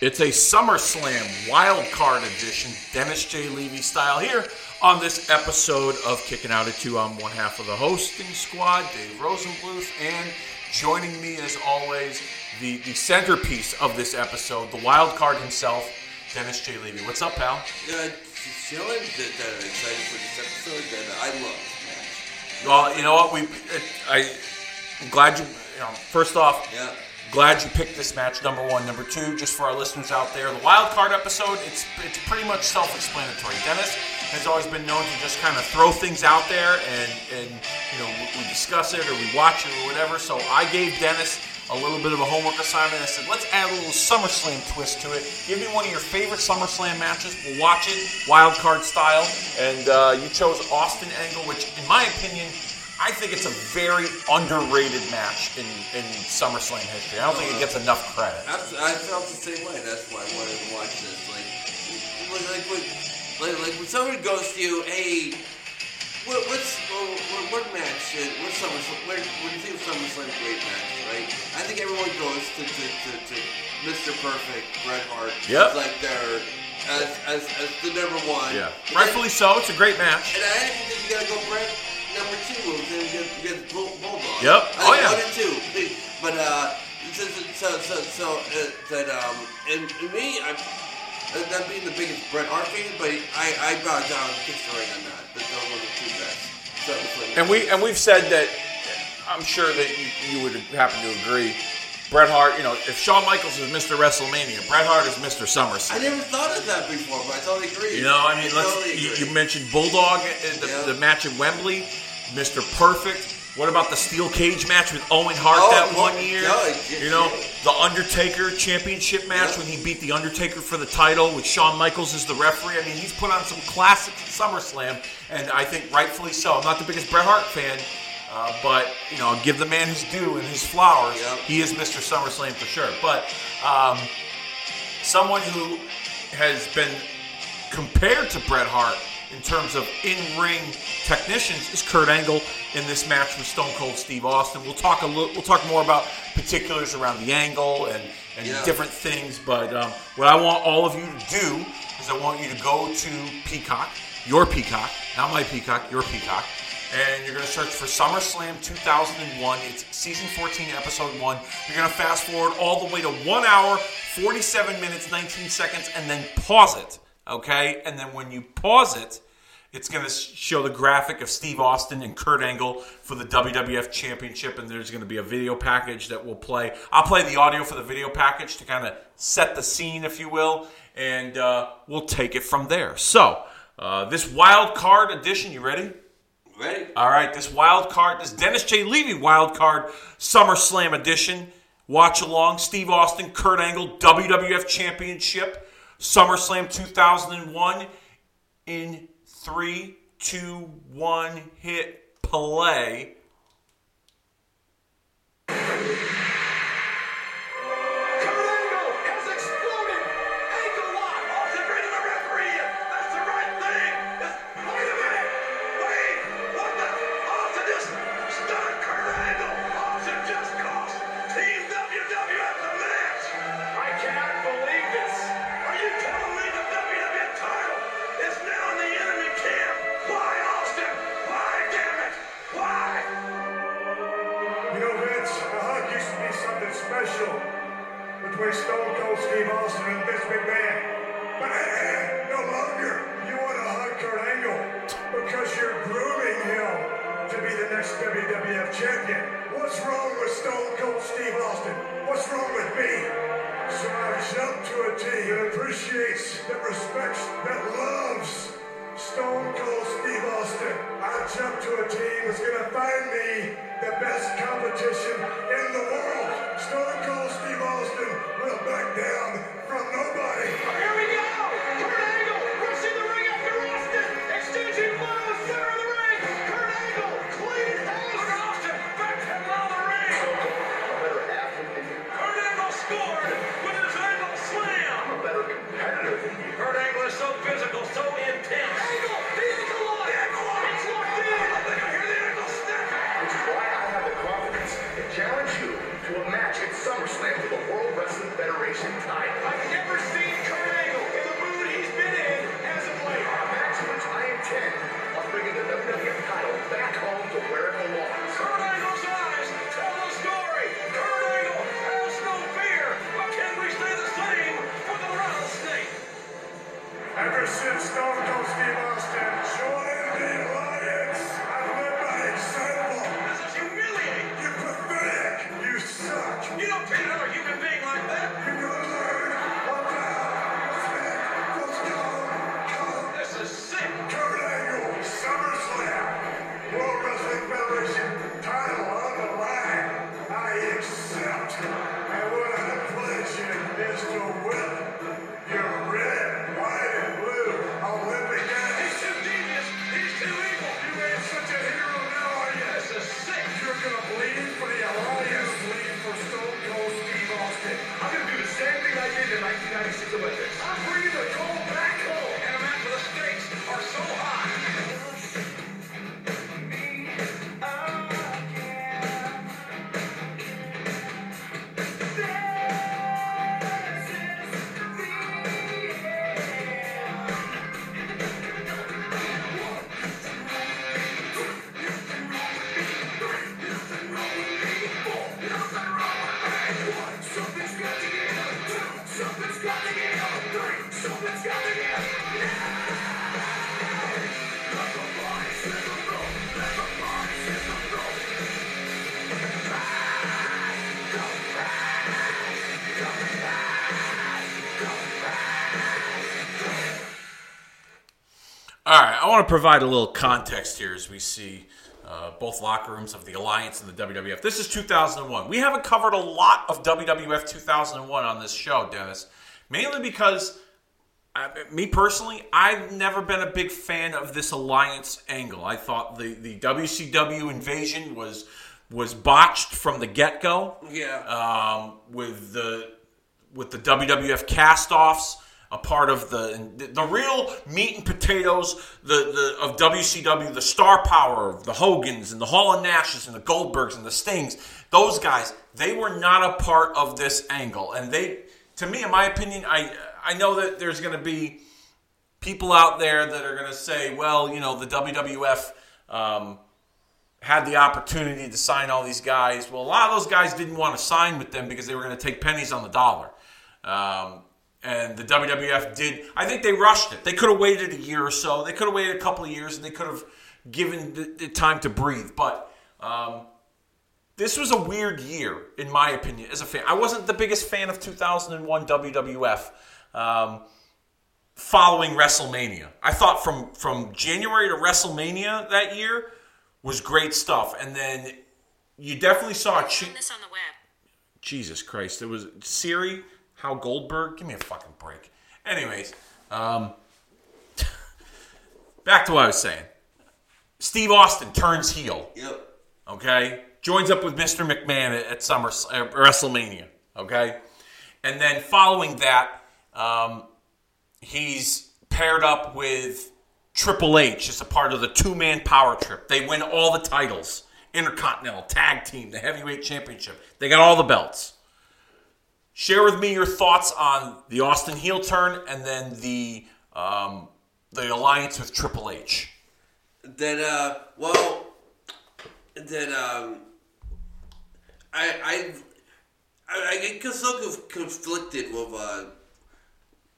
It's a SummerSlam wild card edition, Dennis J. Levy style here on this episode of Kicking Out at Two. I'm one half of the hosting squad, Dave Rosenbluth, and joining me as always, the centerpiece of this episode, the wild card himself, Dennis J. Levy. What's up, pal? You know what? I'm excited for this episode that I love. Well, you know what? I'm glad you. You know, first off. Yeah. Glad you picked this match, number one. Number two, just for our listeners out there, the wild card episode, it's pretty much self-explanatory. Dennis has always been known to just kind of throw things out there and you know, we discuss it or we watch it or whatever. So I gave Dennis a little bit of a homework assignment. I said, let's add a little SummerSlam twist to it. Give me one of your favorite SummerSlam matches. We'll watch it, wild card style. And you chose Austin Angle, which in my opinion, I think it's a very underrated match in SummerSlam history. I don't think it gets enough credit. I felt the same way. That's why I wanted to watch this. When somebody goes to you, hey, what match? What SummerSlam? What do you think of SummerSlam's great match? Right? I think everyone goes to Mr. Perfect, Bret Hart. Yep. It's like they're as the number one. Yeah. And rightfully so. It's a great match. And I actually think you gotta go Bret. Number two, then you get Bulldog. Yep. Oh yeah. Number two, but and me, I'm not being the biggest Bret Hart fan, but I bow down to Chris Jericho on that. Those are the two best. So, we've said that. I'm sure that you would happen to agree. Bret Hart, you know, if Shawn Michaels is Mr. WrestleMania, Bret Hart is Mr. SummerSlam. I never thought of that before, but I totally agree. You know, I mean, you mentioned Bulldog, the match at Wembley, Mr. Perfect. What about the steel cage match with Owen Hart that one year? Yeah, you know, the Undertaker championship match when he beat the Undertaker for the title with Shawn Michaels as the referee. I mean, he's put on some classics at SummerSlam, and I think rightfully so. I'm not the biggest Bret Hart fan. But, you know, give the man his due and his flowers. Yep. He is Mr. SummerSlam for sure. But someone who has been compared to Bret Hart in terms of in-ring technicians is Kurt Angle in this match with Stone Cold Steve Austin. We'll talk more about particulars around the angle and different things. But what I want all of you to do is I want you to go to Peacock, your Peacock, not my Peacock, your Peacock. And you're going to search for SummerSlam 2001. It's Season 14, Episode 1. You're going to fast forward all the way to 1 hour, 47 minutes, 19 seconds, and then pause it, okay? And then when you pause it, it's going to show the graphic of Steve Austin and Kurt Angle for the WWF Championship, and there's going to be a video package that we'll play. I'll play the audio for the video package to kind of set the scene, if you will, and we'll take it from there. So, this wild card edition, you ready? Ready? All right, this Dennis J. Levy wild card SummerSlam edition. Watch along, Steve Austin, Kurt Angle, WWF Championship, SummerSlam 2001. In 3, 2, 1, hit play. Stone Cold Steve Austin and Vince McMahon. But no longer you want to hug Kurt Angle because you're grooming him to be the next WWF champion. What's wrong with Stone Cold Steve Austin? What's wrong with me? So I jump to a T that appreciates, that respects, that loves Stone Cold Steve Austin. I jump to a team that's going to find me the best competition in the world. Stone Cold Steve Austin will back down from nobody. Here we go! Kurt Angle rushing the ring after Austin, exchanging blows, center of the ring. Kurt Angle, clean hands. Look at Austin, back to the ring. Kurt Angle scored with his Angle slam. I'm a better competitor than you. Kurt Angle is so physical, so intense. Angle, the Angle on. The Angle on, it's locked in. I think I hear the Angle snapping. Which is why I have the confidence to challenge you to a match at SummerSlam for the World Wrestling Federation This is Stone Cold Steve Austin. Join the alliance. I've led by example. This is humiliating. You're pathetic. You suck. You don't treat another human being like that. You're gonna learn what the hell was called. This is sick. Kurt Angle, SummerSlam, World Wrestling Federation title on the line. I accept. And what I pledge in is to win. You're red. I'm bringing the cold back home, and I'm after the stakes are so high. All right, I want to provide a little context here as we see both locker rooms of the Alliance and the WWF. This is 2001. We haven't covered a lot of WWF 2001 on this show, Dennis, mainly because, me personally, I've never been a big fan of this Alliance angle. I thought the WCW Invasion was botched from the get-go. Yeah. With the WWF cast-offs. A part of the real meat and potatoes of WCW, the star power of the Hogans and the Hall and Nashes and the Goldbergs and the Stings. Those guys, they were not a part of this angle. And they, to me, in my opinion, I know that there's going to be people out there that are going to say, well, you know, the WWF had the opportunity to sign all these guys. Well, a lot of those guys didn't want to sign with them because they were going to take pennies on the dollar. And the WWF did. I think they rushed it. They could have waited a year or so. They could have waited a couple of years, and they could have given the time to breathe. But this was a weird year, in my opinion, as a fan. I wasn't the biggest fan of 2001 WWF following WrestleMania. I thought from January to WrestleMania that year was great stuff. And then you definitely saw a cheat. This on the web. Jesus Christ. There was Siri. How Goldberg? Give me a fucking break. Anyways, back to what I was saying. Steve Austin turns heel. Yep. Okay? Joins up with Mr. McMahon at WrestleMania. Okay? And then following that, he's paired up with Triple H as a part of the two-man power trip. They win all the titles. Intercontinental, Tag Team, the Heavyweight Championship. They got all the belts. Share with me your thoughts on the Austin heel turn and then the alliance with Triple H. I get so conflicted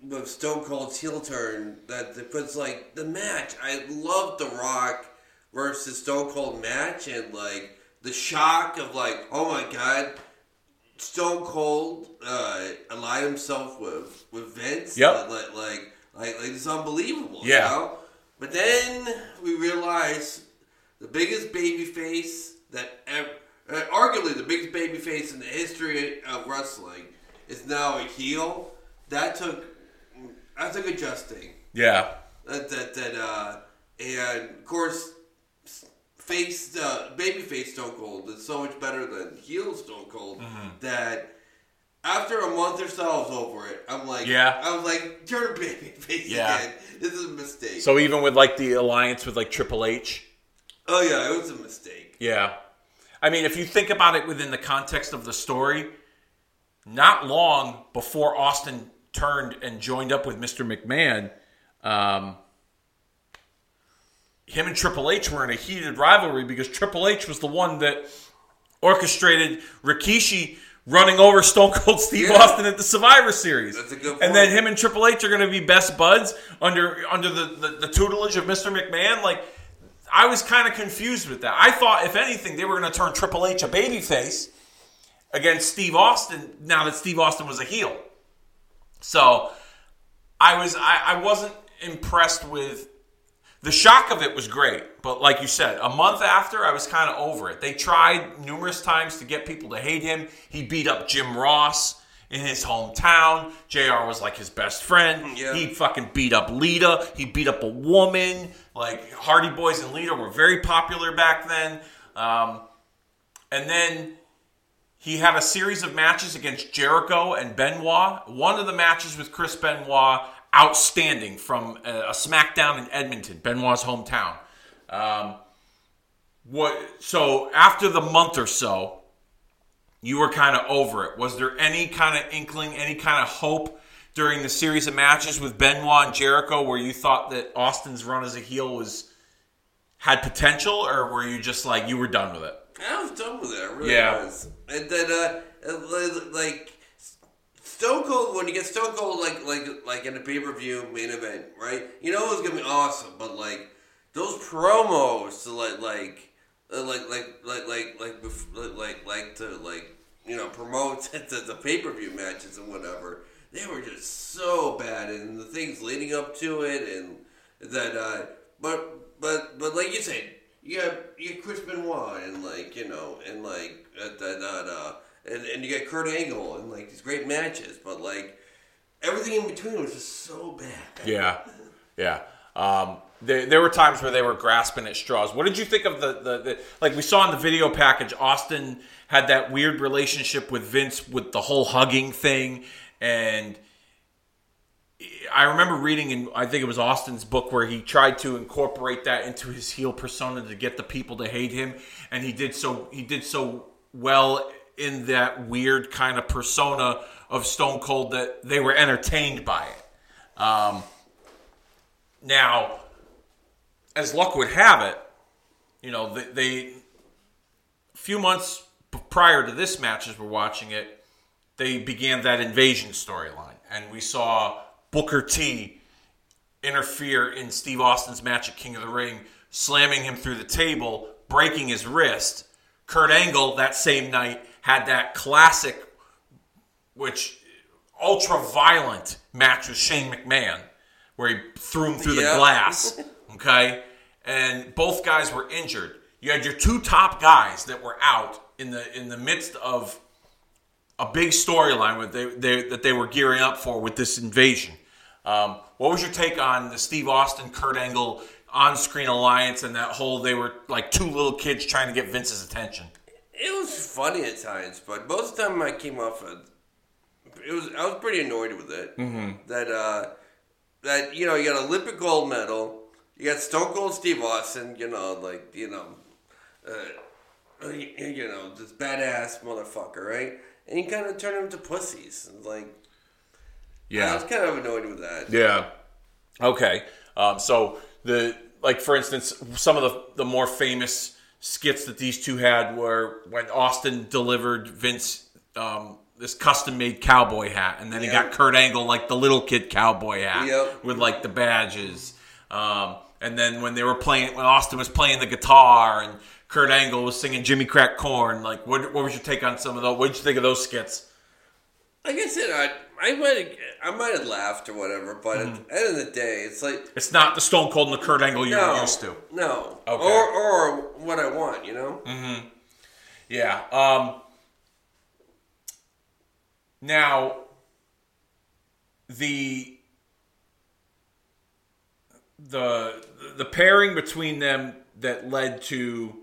with Stone Cold's heel turn that it puts like the match. I love the Rock versus Stone Cold match and like the shock of like, oh my God. Stone Cold allied himself with Vince. Yep. Like it's unbelievable. Yeah. You know? But then we realize the biggest babyface that arguably the biggest babyface in the history of wrestling is now a heel. That took adjusting. Yeah. And of course. Babyface Stone Cold is so much better than heel Stone Cold that after a month or so I was over it. I'm like, yeah. I was like, turn babyface again. This is a mistake. So even with like the alliance with like Triple H? Oh yeah, it was a mistake. Yeah. I mean, if you think about it within the context of the story, not long before Austin turned and joined up with Mr. McMahon, him and Triple H were in a heated rivalry because Triple H was the one that orchestrated Rikishi running over Stone Cold Steve Austin at the Survivor Series. That's a good point. And then him and Triple H are going to be best buds under the tutelage of Mr. McMahon. Like, I was kind of confused with that. I thought, if anything, they were going to turn Triple H a babyface against Steve Austin now that Steve Austin was a heel. So I wasn't impressed with... The shock of it was great, but like you said, a month after, I was kind of over it. They tried numerous times to get people to hate him. He beat up Jim Ross in his hometown. JR was like his best friend. Yeah. He fucking beat up Lita. He beat up a woman. Like, Hardy Boys and Lita were very popular back then. And then he had a series of matches against Jericho and Benoit. One of the matches with Chris Benoit, outstanding, from a SmackDown in Edmonton, Benoit's hometown. So after the month or so, you were kind of over it. Was there any kind of inkling, any kind of hope during the series of matches with Benoit and Jericho where you thought that Austin's run as a heel had potential, or were you just like, you were done with it? I was done with it. I really was. And then, Stone Cold, when you get Stone Cold like in a pay-per-view main event, right? You know it's gonna be awesome, but like those promos to promote the pay-per-view matches and whatever, they were just so bad, and the things leading up to it, and that but like you said, you got Chris Benoit and And you got Kurt Angle and like these great matches, but like everything in between was just so bad. Yeah. There were times where they were grasping at straws. What did you think of the like we saw in the video package? Austin had that weird relationship with Vince with the whole hugging thing, and I remember reading in, I think it was Austin's book, where he tried to incorporate that into his heel persona to get the people to hate him, and he did so well in that weird kind of persona of Stone Cold that they were entertained by it. Now, as luck would have it, you know, they a few months prior to this match, as we're watching it, they began that Invasion storyline, and we saw Booker T interfere in Steve Austin's match at King of the Ring, slamming him through the table, breaking his wrist. Kurt Angle, that same night, had that classic, which ultra-violent match with Shane McMahon, where he threw him through the glass, okay? And both guys were injured. You had your two top guys that were out in the midst of a big storyline that they were gearing up for with this Invasion. What was your take on the Steve Austin, Kurt Angle on-screen alliance and that whole, they were like two little kids trying to get Vince's attention? It was funny at times, but most of the time I came off of it I was pretty annoyed with it. Mm-hmm. That you know, you got Olympic gold medal, you got Stone Cold Steve Austin, this badass motherfucker, right? And you kind of turn him to pussies. I was kind of annoyed with that. Yeah. Okay. So. For instance, some of the more famous skits that these two had were when Austin delivered Vince this custom-made cowboy hat, and then he got Kurt Angle like the little kid cowboy hat with like the badges. And then when Austin was playing the guitar and Kurt Angle was singing Jimmy Crack Corn, like what was your take on some of those? What did you think of those skits? Like I said, I might have laughed or whatever, but at the end of the day, it's like... It's not the Stone Cold and the Kurt Angle you're used to. No. Okay. Or what I want, you know? Mm-hmm. Yeah. Now, the pairing between them that led to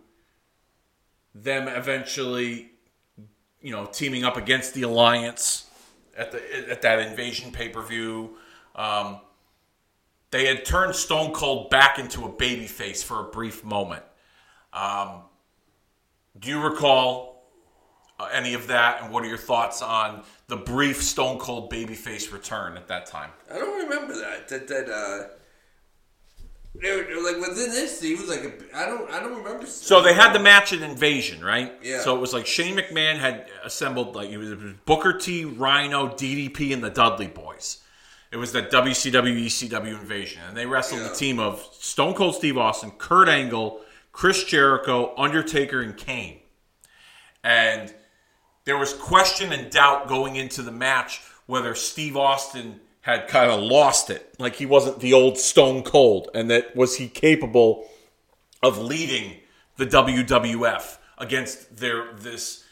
them eventually, you know, teaming up against the Alliance... At that Invasion pay-per-view, they had turned Stone Cold back into a babyface for a brief moment. Do you recall any of that, and what are your thoughts on the brief Stone Cold babyface return at that time? I don't remember that. Like within this, he was like a, I don't remember. So they had the match at Invasion, right? Yeah. So it was like Shane McMahon had assembled, like it was Booker T, Rhino, DDP, and the Dudley Boys. It was that WCW ECW Invasion, and they wrestled the team of Stone Cold Steve Austin, Kurt Angle, Chris Jericho, Undertaker, and Kane. And there was question and doubt going into the match whether Steve Austin had kind of lost it. Like he wasn't the old Stone Cold. And that was he capable of leading the WWF against this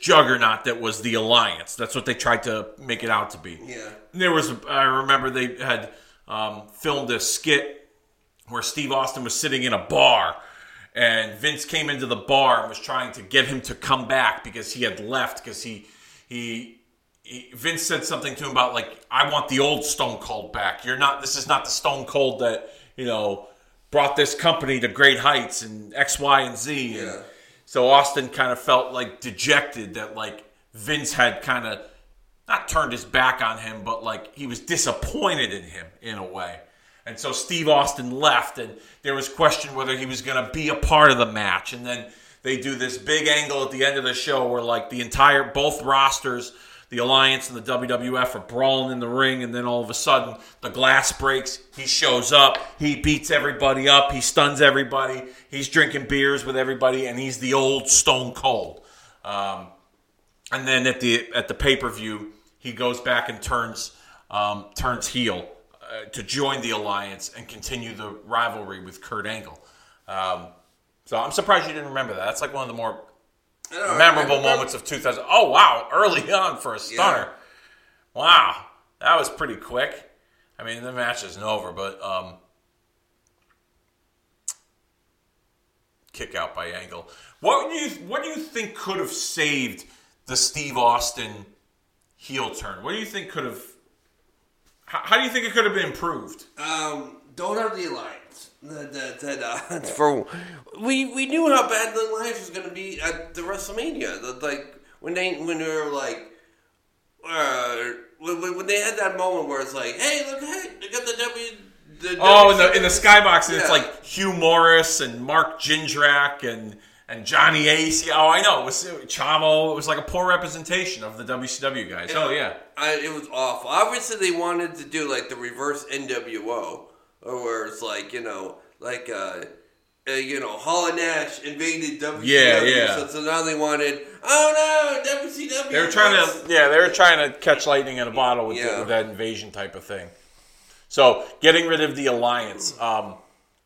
juggernaut that was the Alliance. That's what they tried to make it out to be. Yeah. There was, I remember they had filmed a skit where Steve Austin was sitting in a bar. And Vince came into the bar and was trying to get him to come back because he had left. Because Vince said something to him about, like, I want the old Stone Cold back. This is not the Stone Cold that, brought this company to great heights and X, Y, and Z. Yeah. And so Austin kind of felt, like, dejected that, like, Vince had kind of not turned his back on him, but, like, he was disappointed in him in a way. And so Steve Austin left, and there was question whether he was going to be a part of the match. And then they do this big angle at the end of the show where, like, both rosters, the Alliance and the WWF, are brawling in the ring. And then all of a sudden, the glass breaks. He shows up. He beats everybody up. He stuns everybody. He's drinking beers with everybody, and he's the old Stone Cold. And then at the pay-per-view, he goes back and turns heel. To join the Alliance and continue the rivalry with Kurt Angle. So I'm surprised you didn't remember that. That's like one of the more memorable moments of 2000. Oh, wow. Early on for a stunner. Yeah. Wow. That was pretty quick. I mean, the match isn't over, but kick out by Angle. What do you think could have saved the Steve Austin heel turn? What do you think could have... How do you think it could have been improved? Don't have the Alliance. We knew how bad the Alliance was going to be at the WrestleMania. When they had that moment where it's like, hey, look, they got in the skybox, and it's like Hugh Morris and Mark Jindrak and Johnny Ace. Oh, I know. It was Chavo. It was like a poor representation of the WCW guys. And it was awful. Obviously, they wanted to do like the reverse NWO, where it's like, Hall and Nash invaded WCW. Yeah, yeah. So now they wanted, oh no, WCW. They were trying to catch lightning in a bottle with that Invasion type of thing. So getting rid of the Alliance,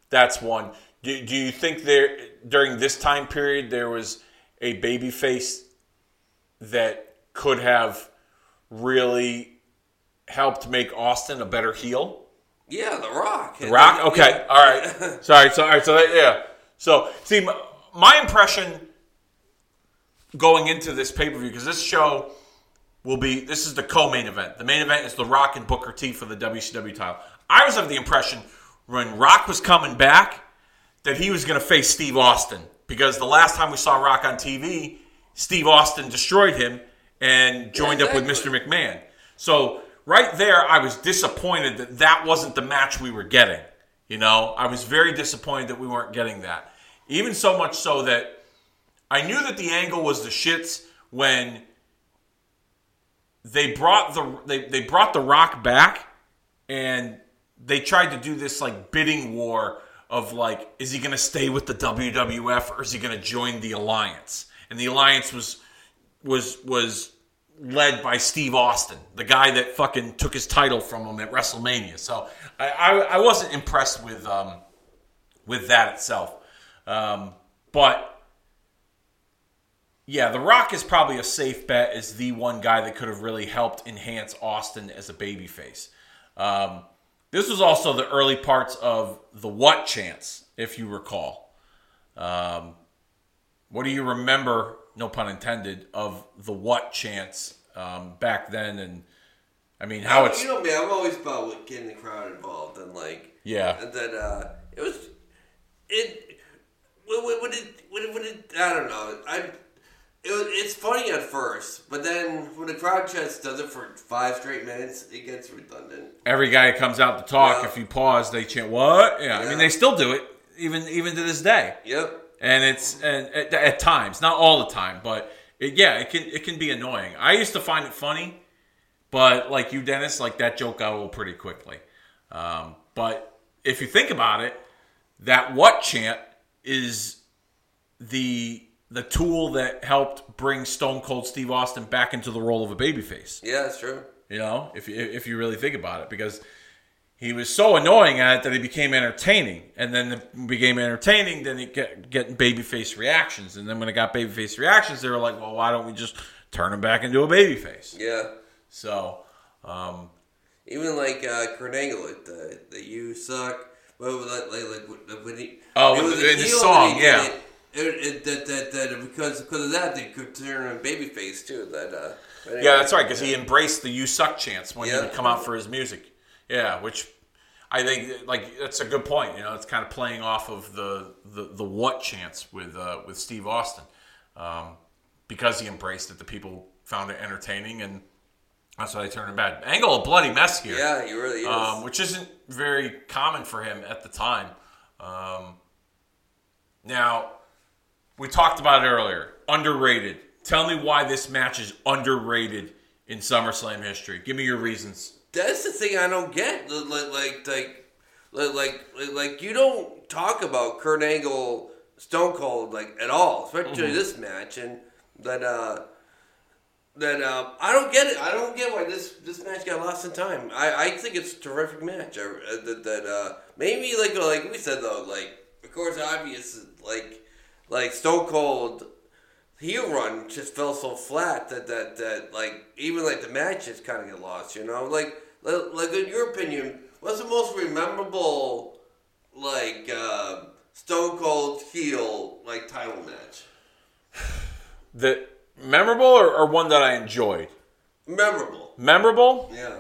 that's one. Do you think during this time period there was a babyface that could have really helped make Austin a better heel? Yeah, The Rock. The Rock? Okay. All right. Sorry. So, see, my impression going into this pay-per-view, because this show this is the co-main event. The main event is The Rock and Booker T for the WCW title. I was of the impression when Rock was coming back, that he was going to face Steve Austin. Because the last time we saw Rock on TV, Steve Austin destroyed him and joined up with Mr. McMahon. So right there, I was disappointed that wasn't the match we were getting. I was very disappointed that we weren't getting that. Even so much so that I knew that the angle was the shits when they brought the Rock back and they tried to do this like bidding war of like, is he going to stay with the WWF or is he going to join the Alliance? And the Alliance was led by Steve Austin, the guy that fucking took his title from him at WrestleMania. So I wasn't impressed with that itself. But yeah, The Rock is probably a safe bet as the one guy that could have really helped enhance Austin as a babyface. This was also the early parts of the what chance, if you recall. What do you remember, no pun intended, of the what chance back then? And I mean, how it's... You know me, I'm always about getting the crowd involved and like... Yeah. And then it was... It... When it... I don't know. I... It's funny at first, but then when the crowd chest does it for 5 straight minutes, it gets redundant. Every guy that comes out to talk, if you pause, they chant, what? Yeah. I mean, they still do it, even to this day. Yep. And it's at times, not all the time, but it can be annoying. I used to find it funny, but like you, Dennis, like that joke got old pretty quickly. But if you think about it, that what chant is the tool that helped bring Stone Cold Steve Austin back into the role of a babyface. Yeah, that's true. You know, if you really think about it, because he was so annoying at it that he became entertaining, and then it became entertaining, then he getting babyface reactions, and then when it got babyface reactions, they were like, well, why don't we just turn him back into a babyface? Yeah. So, even like Kurt Angle, the "You Suck," like when he in the song, yeah. Because of that, they could turn him babyface too. Anyway. Yeah, that's right. Because he embraced the "You Suck" chants when he would come out for his music. Yeah, which I think that's a good point. You know, it's kind of playing off of the what chants with Steve Austin, because he embraced it. The people found it entertaining, and that's why they turned him bad. Angle a bloody mess here. Yeah, he really is. Which isn't very common for him at the time. Now. We talked about it earlier. Underrated. Tell me why this match is underrated in SummerSlam history. Give me your reasons. That's the thing I don't get. Like you don't talk about Kurt Angle, Stone Cold, at all, especially this match. And that I don't get it. I don't get why this match got lost in time. I think it's a terrific match. Maybe like we said though, of course obvious like Stone Cold heel run just fell so flat that even the matches kind of get lost, you know? In your opinion, what's the most memorable Stone Cold heel title match? The memorable or one that I enjoyed? Memorable. Memorable? Yeah.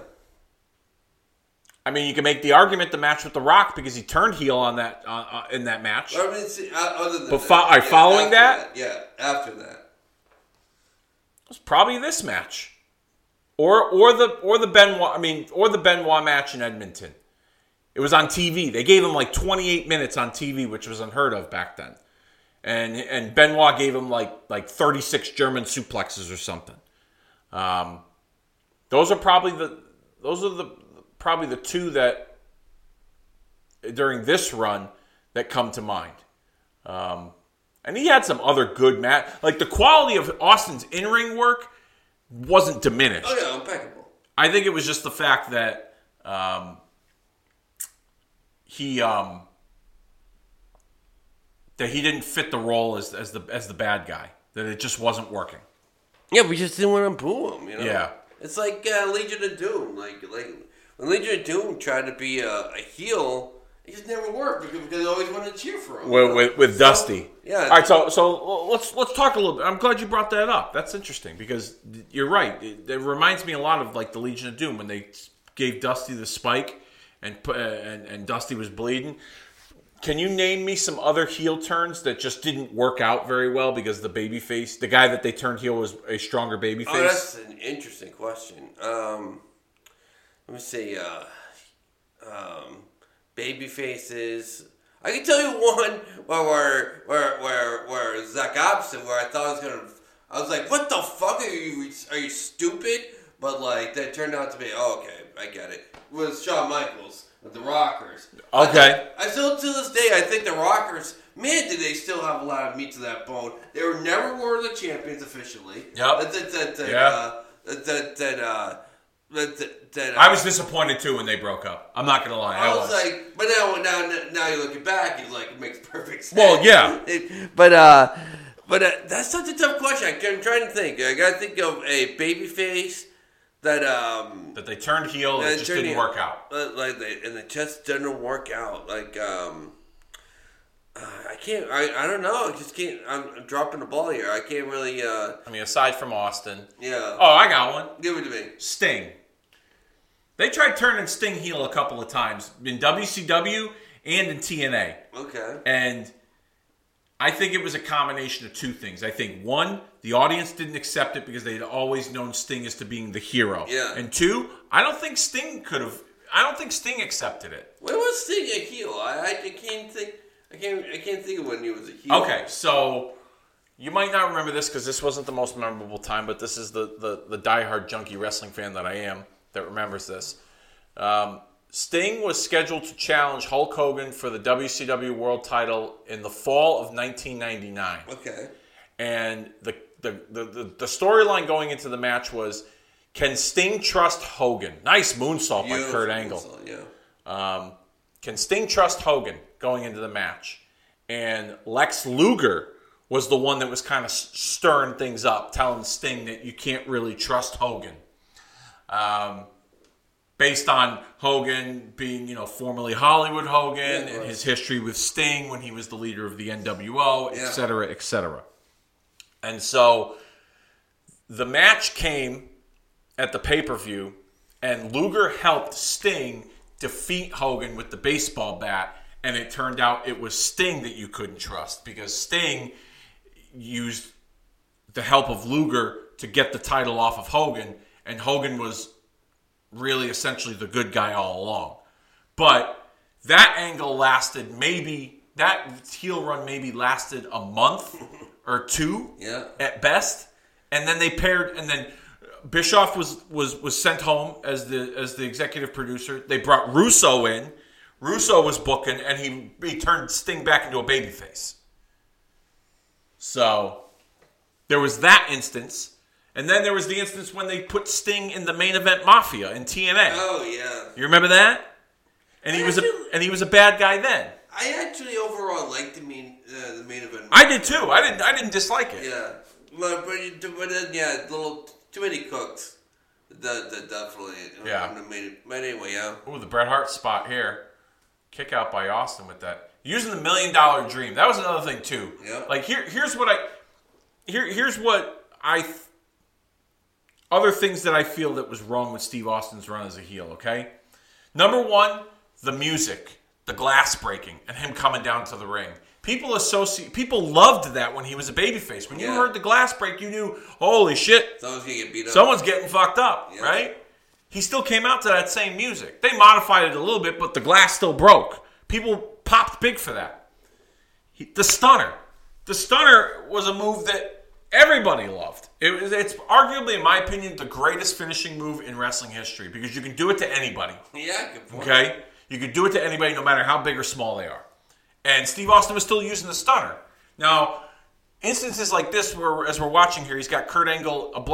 I mean, you can make the argument the match with The Rock because he turned heel on that in that match. I mean, see, other than following after that, it was probably this match, or the Benoit. I mean, or the Benoit match in Edmonton. It was on TV. They gave him 28 minutes on TV, which was unheard of back then. And Benoit gave him 36 German suplexes or something. Those are probably the two that during this run that come to mind. And he had some other good match. The quality of Austin's in-ring work wasn't diminished. Oh, yeah, impeccable. I think it was just the fact that he didn't fit the role as the bad guy. That it just wasn't working. Yeah, we just didn't want to boo him, you know? Yeah. It's like Legion of Doom. When Legion of Doom tried to be a heel, it just never worked because they always wanted to cheer for him. With Dusty. Yeah. All right, so let's talk a little bit. I'm glad you brought that up. That's interesting because you're right. It reminds me a lot of the Legion of Doom when they gave Dusty the spike and Dusty was bleeding. Can you name me some other heel turns that just didn't work out very well because the guy that they turned heel was a stronger babyface? Oh, that's an interesting question. Let me see. Baby faces. I can tell you one where Zach Hobson, where I thought I was like, what the fuck are you stupid? But that turned out to be okay. I get it. It was Shawn Michaels with the Rockers. Okay. I still to this day I think the Rockers. Man, did they still have a lot of meat to that bone? They were never were the champions officially. Yep. I was disappointed too when they broke up. I'm not gonna lie. I was like, but now you're looking back, it's it makes perfect sense. Well, yeah. But that's such a tough question. I'm trying to think. I gotta think of a babyface that they turned heel and it just didn't work out. It just didn't work out. I can't. I don't know. I just can't. I'm dropping the ball here. I can't really. Aside from Austin. Yeah. Oh, I got one. Give it to me. Sting. They tried turning Sting heel a couple of times in WCW and in TNA. Okay. And I think it was a combination of two things. I think, one, the audience didn't accept it because they'd always known Sting as to being the hero. Yeah. And two, I don't think Sting accepted it. When was Sting a heel? I can't think of when he was a heel. Okay, so you might not remember this because this wasn't the most memorable time, but this is the diehard junkie wrestling fan that I am that remembers this. Sting was scheduled to challenge Hulk Hogan for the WCW World Title in the fall of 1999. Okay. And the storyline going into the match was, can Sting trust Hogan? Nice moonsault by Kurt Angle. Moonsault, yeah. Can Sting trust Hogan going into the match? And Lex Luger was the one that was kind of stirring things up, telling Sting that you can't really trust Hogan. Based on Hogan being, formerly Hollywood Hogan and his history with Sting when he was the leader of the NWO, et cetera, et cetera. And so the match came at the pay-per-view, and Luger helped Sting defeat Hogan with the baseball bat, and it turned out it was Sting that you couldn't trust because Sting used the help of Luger to get the title off of Hogan, and Hogan was really essentially the good guy all along. But that angle lasted that heel run maybe lasted a month or two at best, and then they paired, and then Bischoff was sent home as the executive producer. They brought Russo in. Russo was booking, and he turned Sting back into a babyface. So there was that instance, and then there was the instance when they put Sting in the main event Mafia in TNA. Oh yeah, you remember that? And he was a bad guy then. I actually overall liked the main event. Mafia. I did too. I didn't dislike it. Yeah, but then too many cooks. That definitely. Yeah. But anyway, yeah. Ooh, the Bret Hart spot here. Kick out by Austin with that. Using the $1 million dream. That was another thing too. Yeah. Like other things that I feel that was wrong with Steve Austin's run as a heel, okay? Number one, the music, the glass breaking, and him coming down to the ring. People loved that when he was a babyface. When you heard the glass break, you knew, holy shit. Someone's going to get beat up. Someone's getting fucked up, right? He still came out to that same music. They modified it a little bit, but the glass still broke. People popped big for that. The stunner. The stunner was a move that everybody loved. It's arguably, in my opinion, the greatest finishing move in wrestling history because you can do it to anybody. Yeah, good point. Okay? You can do it to anybody no matter how big or small they are. And Steve Austin was still using the stunner. Now, instances like this, where as we're watching here, he's got Kurt Angle in the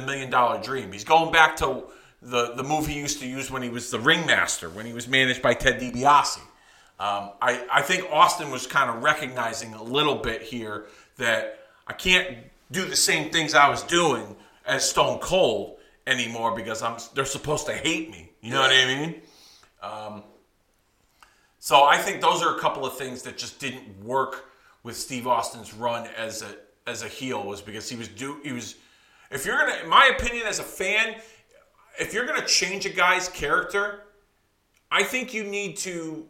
$1 million dream. He's going back to the move he used to use when he was the ringmaster, when he was managed by Ted DiBiase. I think Austin was kind of recognizing a little bit here that I can't do the same things I was doing as Stone Cold anymore because they're supposed to hate me. You know what I mean? So I think those are a couple of things that just didn't work with Steve Austin's run as a heel was because if you're going to, in my opinion as a fan, if you're going to change a guy's character, I think you need to,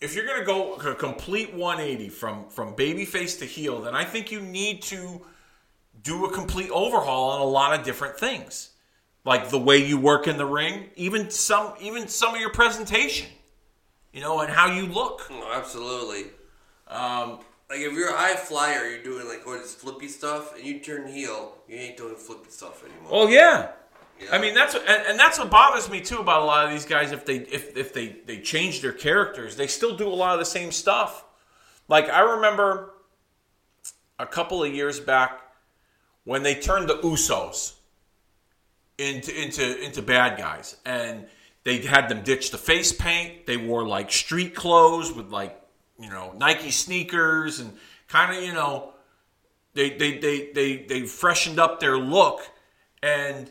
if you're going to go a complete 180 from babyface to heel, then I think you need to do a complete overhaul on a lot of different things. Like the way you work in the ring, even some of your presentation. And how you look. Oh, absolutely. Like, if you're a high flyer, you're doing, all this flippy stuff, and you turn heel, you ain't doing flippy stuff anymore. Oh, yeah. I mean, that's what bothers me, too, about a lot of these guys. If they change their characters, they still do a lot of the same stuff. Like, I remember a couple of years back when they turned the Usos into bad guys, and they had them ditch the face paint. They wore street clothes with Nike sneakers and kind of they freshened up their look, and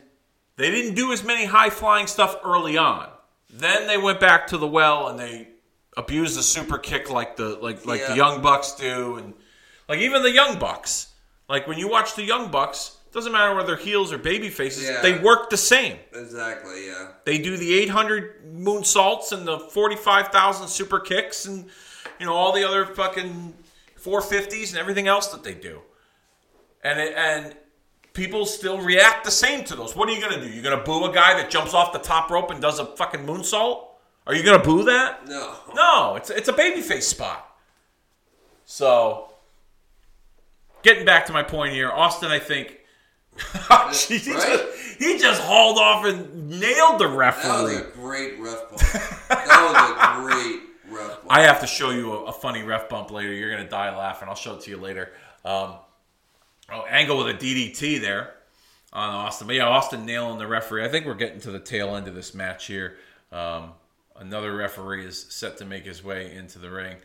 they didn't do as many high flying stuff early on. Then they went back to the well and they abused the super kick like the Young Bucks do, and even the Young Bucks. When you watch the Young Bucks, doesn't matter whether they're heels or baby faces. Yeah. They work the same. Exactly, yeah. They do the 800 moonsaults and the 45,000 super kicks and all the other fucking 450s and everything else that they do. And people still react the same to those. What are you going to do? You're going to boo a guy that jumps off the top rope and does a fucking moonsault? Are you going to boo that? No. No, it's a babyface spot. So, getting back to my point here, Austin, I think, he just hauled off and nailed the referee. That was a great ref bump. That was a great ref bump. I have to show you a funny ref bump later. You're going to die laughing. I'll show it to you later. Angle with a DDT there on Austin. But yeah, Austin nailing the referee. I think we're getting to the tail end of this match here. Another referee is set to make his way into the ring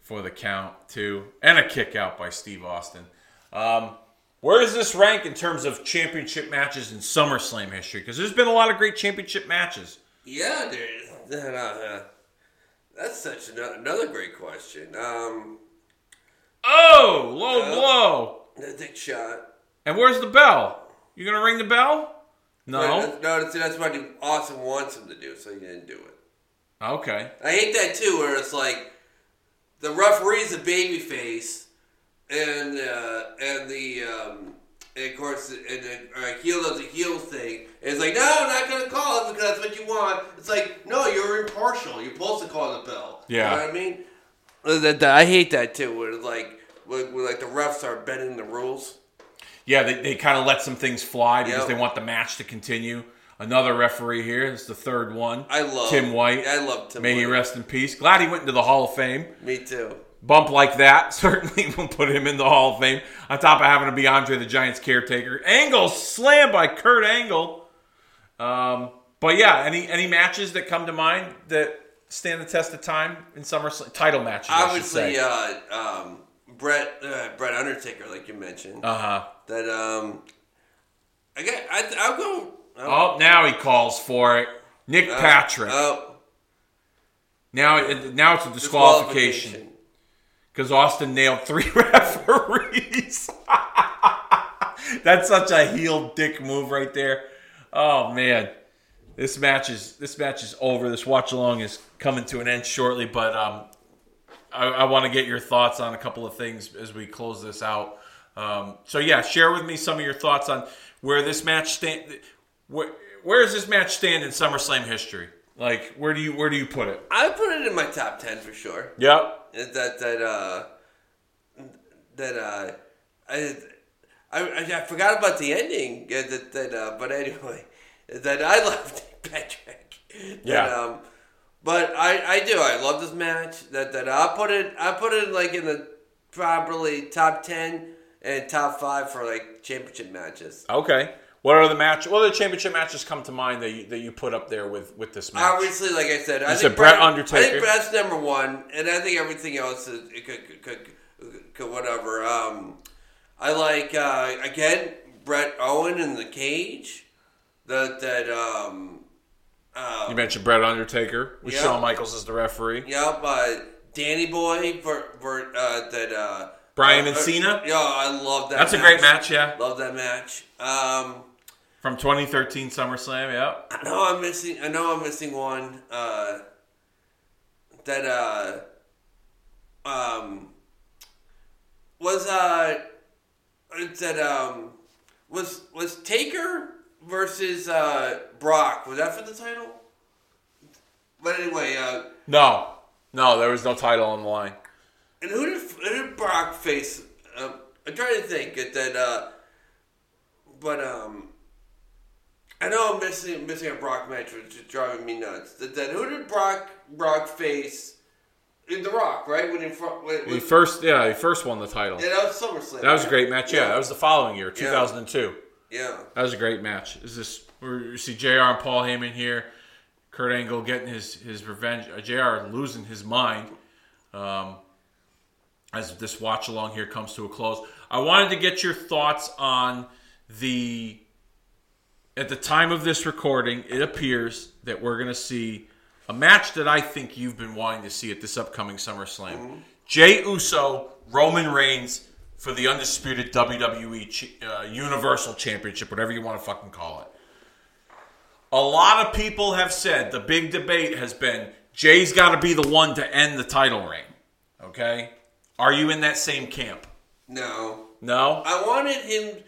for the count, too. And a kick out by Steve Austin. Where does this rank in terms of championship matches in SummerSlam history? Because there's been a lot of great championship matches. Yeah, dude. That's such another great question. Low blow. The dick shot. And where's the bell? You going to ring the bell? No. That's what Austin wants him to do, so he didn't do it. Okay. I hate that, too, where it's like the referee's a babyface. And of course, heel does a heel thing. And it's like, no, I'm not going to call it because that's what you want. It's like, no, you're impartial. You're supposed to call the bell. Yeah. You know what I mean? I hate that too, where the refs are bending the rules. Yeah, they kind of let some things fly because they want the match to continue. Another referee here. It's the third one. I love Tim White. May he rest in peace. Glad he went into the Hall of Fame. Me too. Bump like that certainly will put him in the Hall of Fame. On top of having to be Andre the Giant's caretaker. Angle slammed by Kurt Angle. But yeah, any matches that come to mind that stand the test of time in SummerSlam? Title matches, obviously, I should say. Bret Undertaker, like you mentioned. Uh-huh. That, I'll go... Oh, now he calls for it. Nick Patrick. Oh. Now it's a disqualification. Because Austin nailed three referees. That's such a heel dick move right there. Oh man, this match is over. This watch along is coming to an end shortly, but I want to get your thoughts on a couple of things as we close this out. So yeah, share with me some of your thoughts on where this match stand. Where does this match stand in SummerSlam history? Like, where do you put it? I put it in my top 10 for sure. Yep. I forgot about the ending. But anyway, that I loved Patrick. Yeah. But I do. I love this match. I put it like in the probably top 10 and top 5 for like championship matches. Okay. What other championship matches come to mind that you put up there with this match? Obviously, like I said, I think Bret Undertaker. I think Bret's number one, and I think everything else is could whatever. I like again Bret Owen in the cage. You mentioned Bret Undertaker with Shawn Michaels as the referee. Yep, Danny Boy for Brian Encina. Yeah, I love that. That's a great match. Yeah, love that match. From 2013 SummerSlam, yep. I know I'm missing one. Was Taker versus Brock? Was that for the title? But anyway, no, there was no title on the line. And who did Brock face? I'm trying to think But I know I'm missing a Brock match, which is driving me nuts. Then who did Brock face? In The Rock, right? When he first won the title. Yeah, that was SummerSlam. That was a great match. Yeah, that was the following year, 2002. Yeah, that was a great match. We see JR and Paul Heyman here. Kurt Angle getting his revenge. JR losing his mind as this watch along here comes to a close. I wanted to get your thoughts on. At the time of this recording, it appears that we're going to see a match that I think you've been wanting to see at this upcoming SummerSlam. Mm-hmm. Jey Uso, Roman Reigns for the undisputed WWE Universal Championship, whatever you want to fucking call it. A lot of people have said, the big debate has been, Jey's got to be the one to end the title reign. Okay? Are you in that same camp? No. No? I wanted him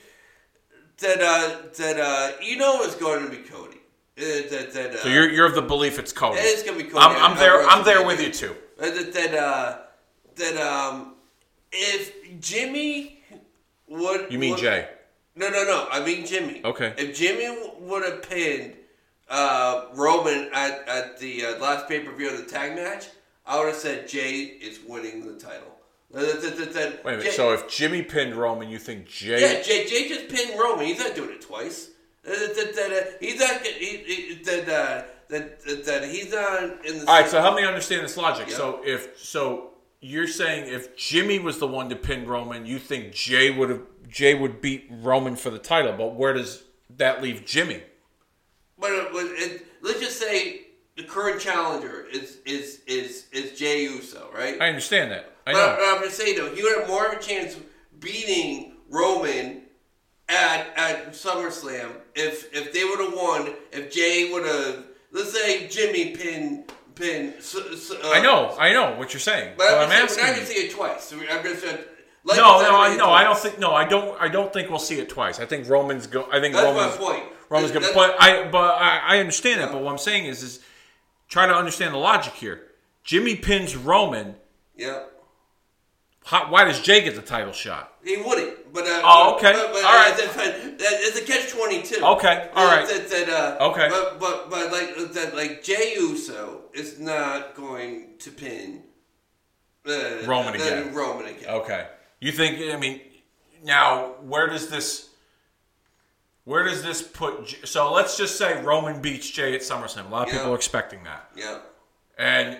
that Eno was going to be Cody. So you're of the belief it's Cody. It's going to be Cody. I'm there with you too. If Jimmy would... You mean Jey? No. I mean Jimmy. Okay. If Jimmy would have pinned Roman at the last pay-per-view of the tag match, I would have said Jey is winning the title. Wait a minute. So if Jimmy pinned Roman, you think Jey... Yeah, Jey just pinned Roman. He's not doing it twice. All right, so help me understand this logic. Yep. So you're saying if Jimmy was the one to pin Roman, you think Jey would beat Roman for the title, but where does that leave Jimmy? But let's just say the current challenger is Jey Uso, right? I understand that. But I'm just saying though, he would have more of a chance beating Roman at SummerSlam if they would have won, if Jey would have, let's say Jimmy pinned. I know what you're saying. But I'm asking. We're not gonna see it twice. I don't think we'll see it twice. I think Roman's go. I think that's Roman's my point. Roman's going. But I understand that. But what I'm saying is try to understand the logic here. Jimmy pins Roman. Yeah. Why does Jey get the title shot? He wouldn't. Okay. All right. It's a catch-22. Okay. All right. Okay. But Jey Uso is not going to pin Roman again. Roman again. Okay. You think? I mean, now where does this put? So let's just say Roman beats Jey at SummerSlam. A lot of people are expecting that. Yeah. And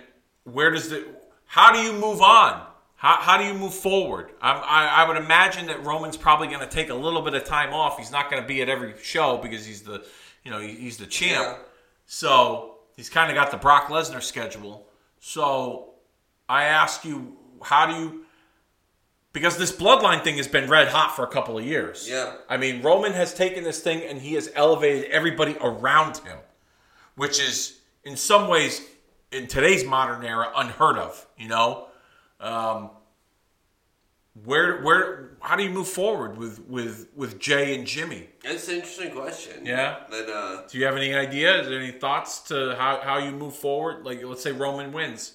how do you move on? How do you move forward? I would imagine that Roman's probably going to take a little bit of time off. He's not going to be at every show because he's the, he's the champ. Yeah. So he's kind of got the Brock Lesnar schedule. So I ask you, how do you? Because this bloodline thing has been red hot for a couple of years. Yeah. I mean, Roman has taken this thing and he has elevated everybody around him, which is in some ways in today's modern era unheard of. How do you move forward with Jey and Jimmy? That's an interesting question. Yeah. But, do you have any ideas? Any thoughts to how you move forward? Like, let's say Roman wins.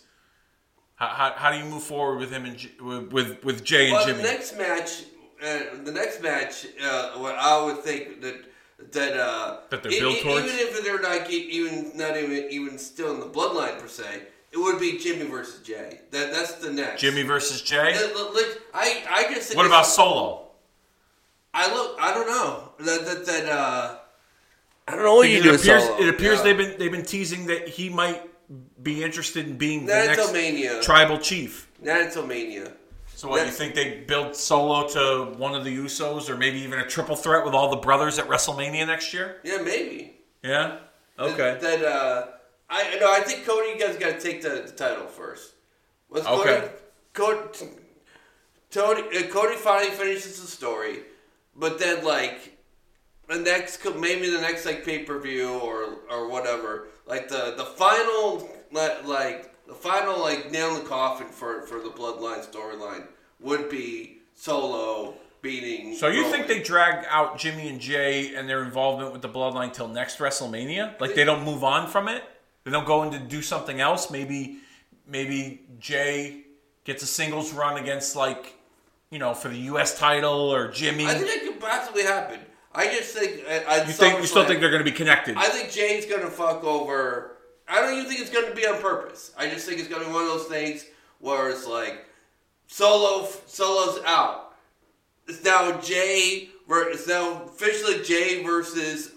How do you move forward with him and with Jey and Jimmy? The next match, what I would think that they're built towards, even if they're not even still in the bloodline per se. It would be Jimmy versus Jey. That's the next. Jimmy versus Jey? I just. What about Solo? I don't know. I don't know what you do with Solo. It appears they've been teasing that he might be interested in being the next tribal chief. Not until Mania. So what, you think they build Solo to one of the Usos or maybe even a triple threat with all the brothers at WrestleMania next year? Yeah, maybe. Yeah? Okay. I think Cody, you guys got to take the title first. Cody finally finishes the story, but then the next pay-per-view or whatever, the final nail in the coffin for the bloodline storyline would be Solo beating. So you think they drag out Jimmy and Jey and their involvement with the bloodline till next WrestleMania? Like they don't move on from it? They don't go in to do something else. Maybe Jey gets a singles run against for the U.S. title or Jimmy. I think that could possibly happen. I just think... you still think they're going to be connected? I think Jey's going to fuck over... I don't even think it's going to be on purpose. I just think it's going to be one of those things where it's Solo's out. It's now officially Jey versus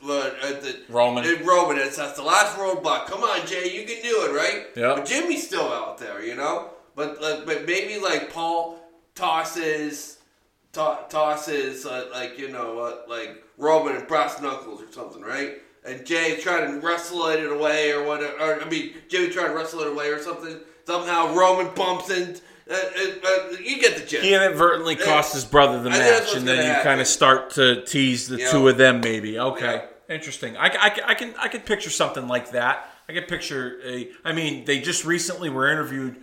Roman. That's the last roadblock. Come on, Jey, you can do it, right? Yeah. But Jimmy's still out there, But maybe Paul tosses Roman and brass knuckles or something, right? And Jey tried to wrestle it away or whatever. Jimmy tried to wrestle it away or something. Somehow Roman bumps in. You get the gist. He inadvertently cost his brother the match, and then you kind of start to tease the two of them, maybe. Okay, interesting. I can picture something like that. I can picture they just recently were interviewed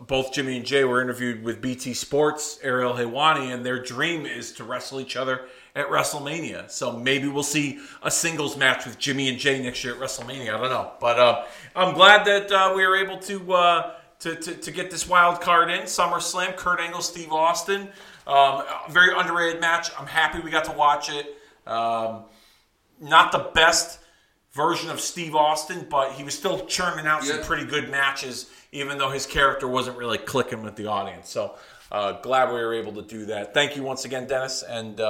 both Jimmy and Jay were interviewed with BT Sports, Ariel Helwani, and their dream is to wrestle each other at WrestleMania. So maybe we'll see a singles match with Jimmy and Jay next year at WrestleMania. I don't know. But I'm glad that we were able to get this wild card in. SummerSlam, Kurt Angle, Steve Austin. Very underrated match. I'm happy we got to watch it. Not the best version of Steve Austin, but he was still churning out some pretty good matches, even though his character wasn't really clicking with the audience. So glad we were able to do that. Thank you once again, Dennis, and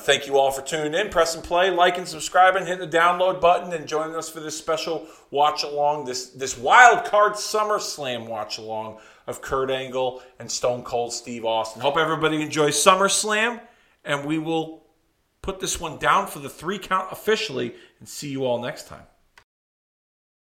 thank you all for tuning in. Press and play, like and subscribe, and hit the download button, and join us for this special watch-along, this wild card SummerSlam watch-along of Kurt Angle and Stone Cold Steve Austin. Hope everybody enjoys SummerSlam, and we will put this one down for the 3 count officially, and see you all next time.